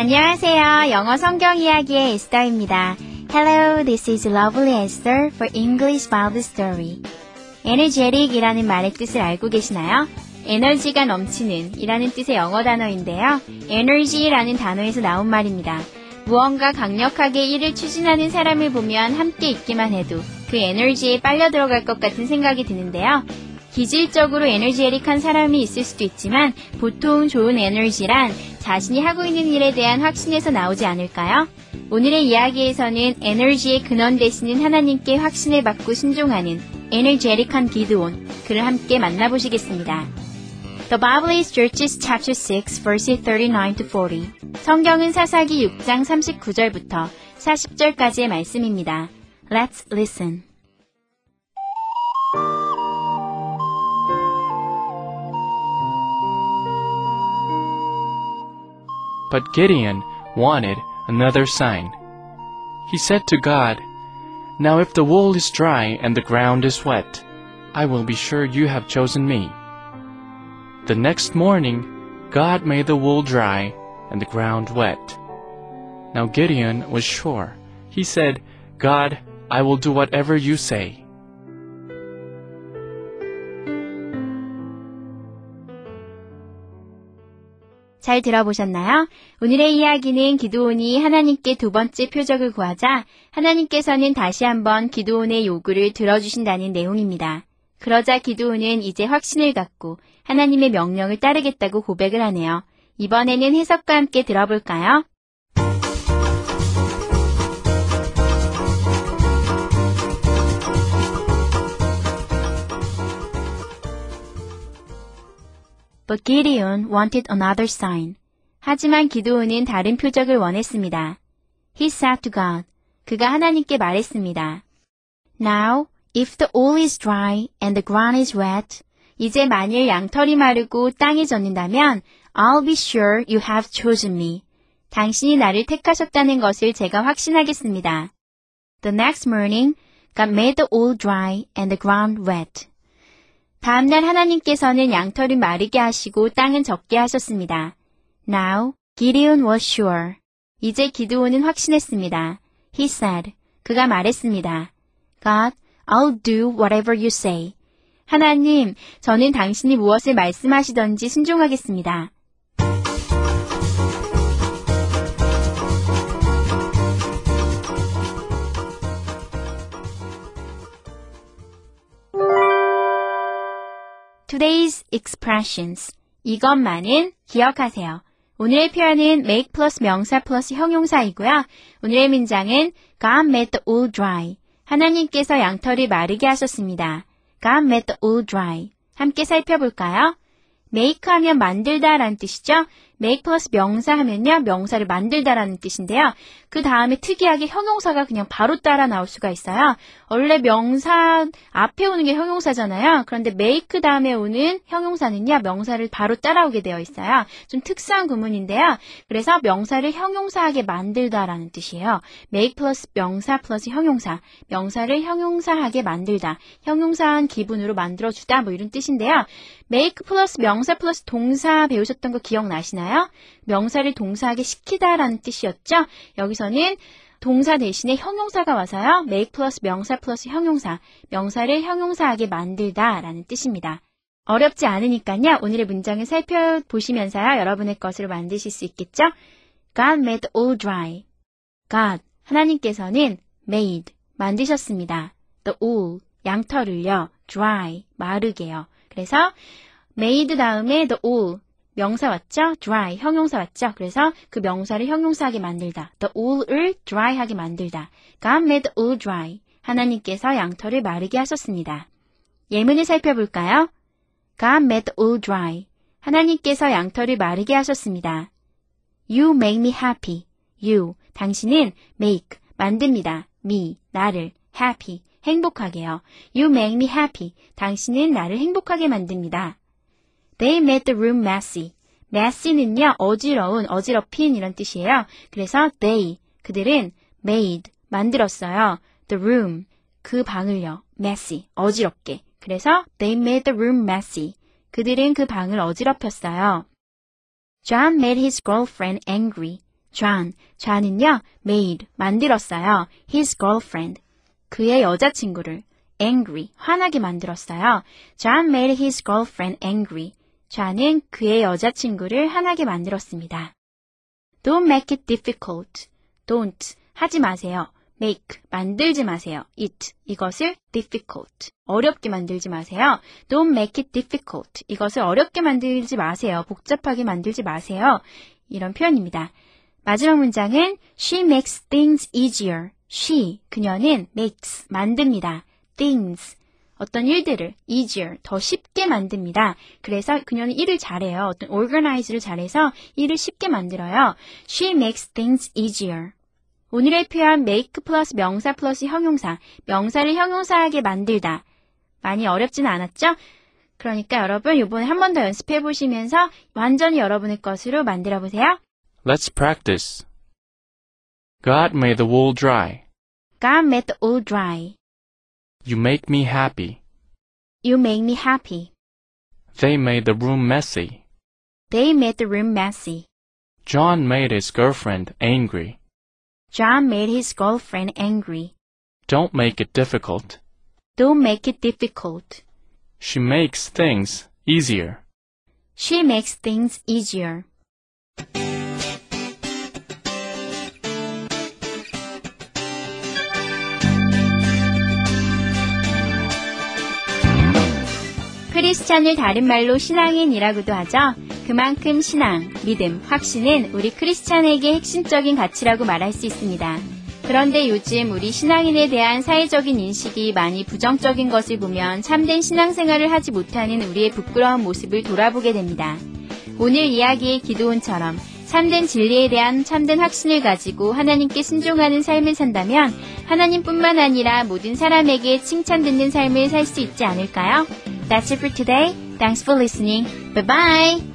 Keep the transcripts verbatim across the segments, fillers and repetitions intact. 안녕하세요. 영어 성경 이야기의 에스더입니다. Hello, this is lovely Esther for English Bible Story. energetic이라는 말의 뜻을 알고 계시나요? 에너지가 넘치는 이라는 뜻의 영어 단어인데요. energy라는 단어에서 나온 말입니다. 무언가 강력하게 일을 추진하는 사람을 보면 함께 있기만 해도 그 에너지에 빨려 들어갈 것 같은 생각이 드는데요. 기질적으로 에너지에릭한 사람이 있을 수도 있지만 보통 좋은 에너지란 자신이 하고 있는 일에 대한 확신에서 나오지 않을까요? 오늘의 이야기에서는 에너지의 근원 되시는 하나님께 확신을 받고 순종하는 에너지에릭한 기드온, 그를 함께 만나보시겠습니다. The Bible is Judges chapter six, verses thirty-nine to forty. 성경은 사사기 육 장 삼십구 절부터 사십 절까지의 말씀입니다. Let's listen. But Gideon wanted another sign. He said to God, Now if the wool is dry and the ground is wet, I will be sure you have chosen me. The next morning, God made the wool dry and the ground wet. Now Gideon was sure. He said, God, I will do whatever you say. 잘 들어보셨나요? 오늘의 이야기는 기드온이 하나님께 두 번째 표적을 구하자 하나님께서는 다시 한번 기드온의 요구를 들어주신다는 내용입니다. 그러자 기드온은 이제 확신을 갖고 하나님의 명령을 따르겠다고 고백을 하네요. 이번에는 해석과 함께 들어볼까요? But Gideon wanted another sign. 하지만 기드온은 다른 표적을 원했습니다. He said to God. 그가 하나님께 말했습니다. Now, if the wool is dry and the ground is wet, 이제 만일 양털이 마르고 땅이 젖는다면 I'll be sure you have chosen me. 당신이 나를 택하셨다는 것을 제가 확신하겠습니다. The next morning, God made the wool dry and the ground wet. 다음날 하나님께서는 양털을 마르게 하시고 땅은 적게 하셨습니다. Now, Gideon was sure. 이제 기드온은 확신했습니다. He said, 그가 말했습니다. God, I'll do whatever you say. 하나님, 저는 당신이 무엇을 말씀하시던지 순종하겠습니다. Today's expressions. 이것만은 기억하세요. 오늘의 표현은 make plus 명사 plus 형용사이고요. 오늘의 문장은 God made the wool dry. 하나님께서 양털을 마르게 하셨습니다. God made the wool dry. 함께 살펴볼까요? make 하면 만들다 라는 뜻이죠. make plus 명사 하면요. 명사를 만들다 라는 뜻인데요. 그 다음에 특이하게 형용사가 그냥 바로 따라 나올 수가 있어요. 원래 명사 앞에 오는 게 형용사잖아요. 그런데 make 다음에 오는 형용사는요. 명사를 바로 따라오게 되어 있어요. 좀 특수한 구문인데요. 그래서 명사를 형용사하게 만들다 라는 뜻이에요. make plus 명사 plus 형용사. 명사를 형용사하게 만들다. 형용사한 기분으로 만들어주다 뭐 이런 뜻인데요. make plus 명사 플러스 동사 배우셨던 거 기억나시나요? 명사를 동사하게 시키다 라는 뜻이었죠. 여기서는 동사 대신에 형용사가 와서요. make 플러스 명사 플러스 형용사, 명사를 형용사하게 만들다 라는 뜻입니다. 어렵지 않으니까요. 오늘의 문장을 살펴보시면서요. 여러분의 것으로 만드실 수 있겠죠? God made the wool dry. God, 하나님께서는 made, 만드셨습니다. The wool, 양털을요. dry, 마르게요. 그래서 made 다음에 the wool, 명사 왔죠? dry, 형용사 왔죠? 그래서 그 명사를 형용사하게 만들다. the wool을 dry하게 만들다. God made the wool dry. 하나님께서 양털을 마르게 하셨습니다. 예문을 살펴볼까요? God made the wool dry. 하나님께서 양털을 마르게 하셨습니다. You make me happy. You, 당신은 make, 만듭니다. me, 나를, happy, 행복하게요. You make me happy. 당신은 나를 행복하게 만듭니다. They made the room messy. messy는요, 어지러운, 어지럽힌 이런 뜻이에요. 그래서 they, 그들은 made, 만들었어요. the room, 그 방을요, messy, 어지럽게. 그래서 they made the room messy. 그들은 그 방을 어지럽혔어요. John made his girlfriend angry. John, John은요, made, 만들었어요. His girlfriend, 그의 여자친구를 angry, 화나게 만들었어요. John made his girlfriend angry. John은 그의 여자친구를 화나게 만들었습니다. Don't make it difficult. Don't, 하지 마세요. make, 만들지 마세요. it, 이것을 difficult, 어렵게 만들지 마세요. Don't make it difficult. 이것을 어렵게 만들지 마세요. 복잡하게 만들지 마세요. 이런 표현입니다. 마지막 문장은 She makes things easier. She, 그녀는 makes, 만듭니다. things, 어떤 일들을 easier, 더 쉽게 만듭니다. 그래서 그녀는 일을 잘해요. 어떤 organize를 잘해서 일을 쉽게 만들어요. She makes things easier. 오늘의 표현 make 플러스 명사 플러스 형용사, 명사를 형용사하게 만들다. 많이 어렵진 않았죠? 그러니까 여러분 이번에 한 번 더 연습해 보시면서 완전히 여러분의 것으로 만들어 보세요. Let's practice. God made the wool dry. God made the wool dry. You make me happy. You make me happy. They made the room messy. They made the room messy. John made his girlfriend angry. John made his girlfriend angry. Don't make it difficult. Don't make it difficult. She makes things easier. She makes things easier. 크리스찬을 다른 말로 신앙인이라고도 하죠. 그만큼 신앙, 믿음, 확신은 우리 크리스찬에게 핵심적인 가치라고 말할 수 있습니다. 그런데 요즘 우리 신앙인에 대한 사회적인 인식이 많이 부정적인 것을 보면 참된 신앙생활을 하지 못하는 우리의 부끄러운 모습을 돌아보게 됩니다. 오늘 이야기의 기도원처럼 참된 진리에 대한 참된 확신을 가지고 하나님께 순종하는 삶을 산다면 하나님뿐만 아니라 모든 사람에게 칭찬받는 삶을 살 수 있지 않을까요? That's it for today. Thanks for listening. Bye-bye.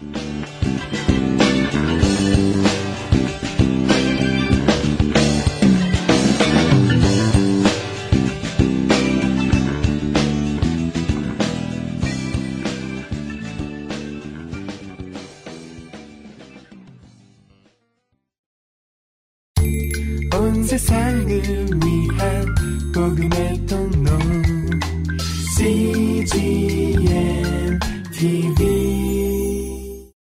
온 세상을 위한 복음의 통로 씨지엔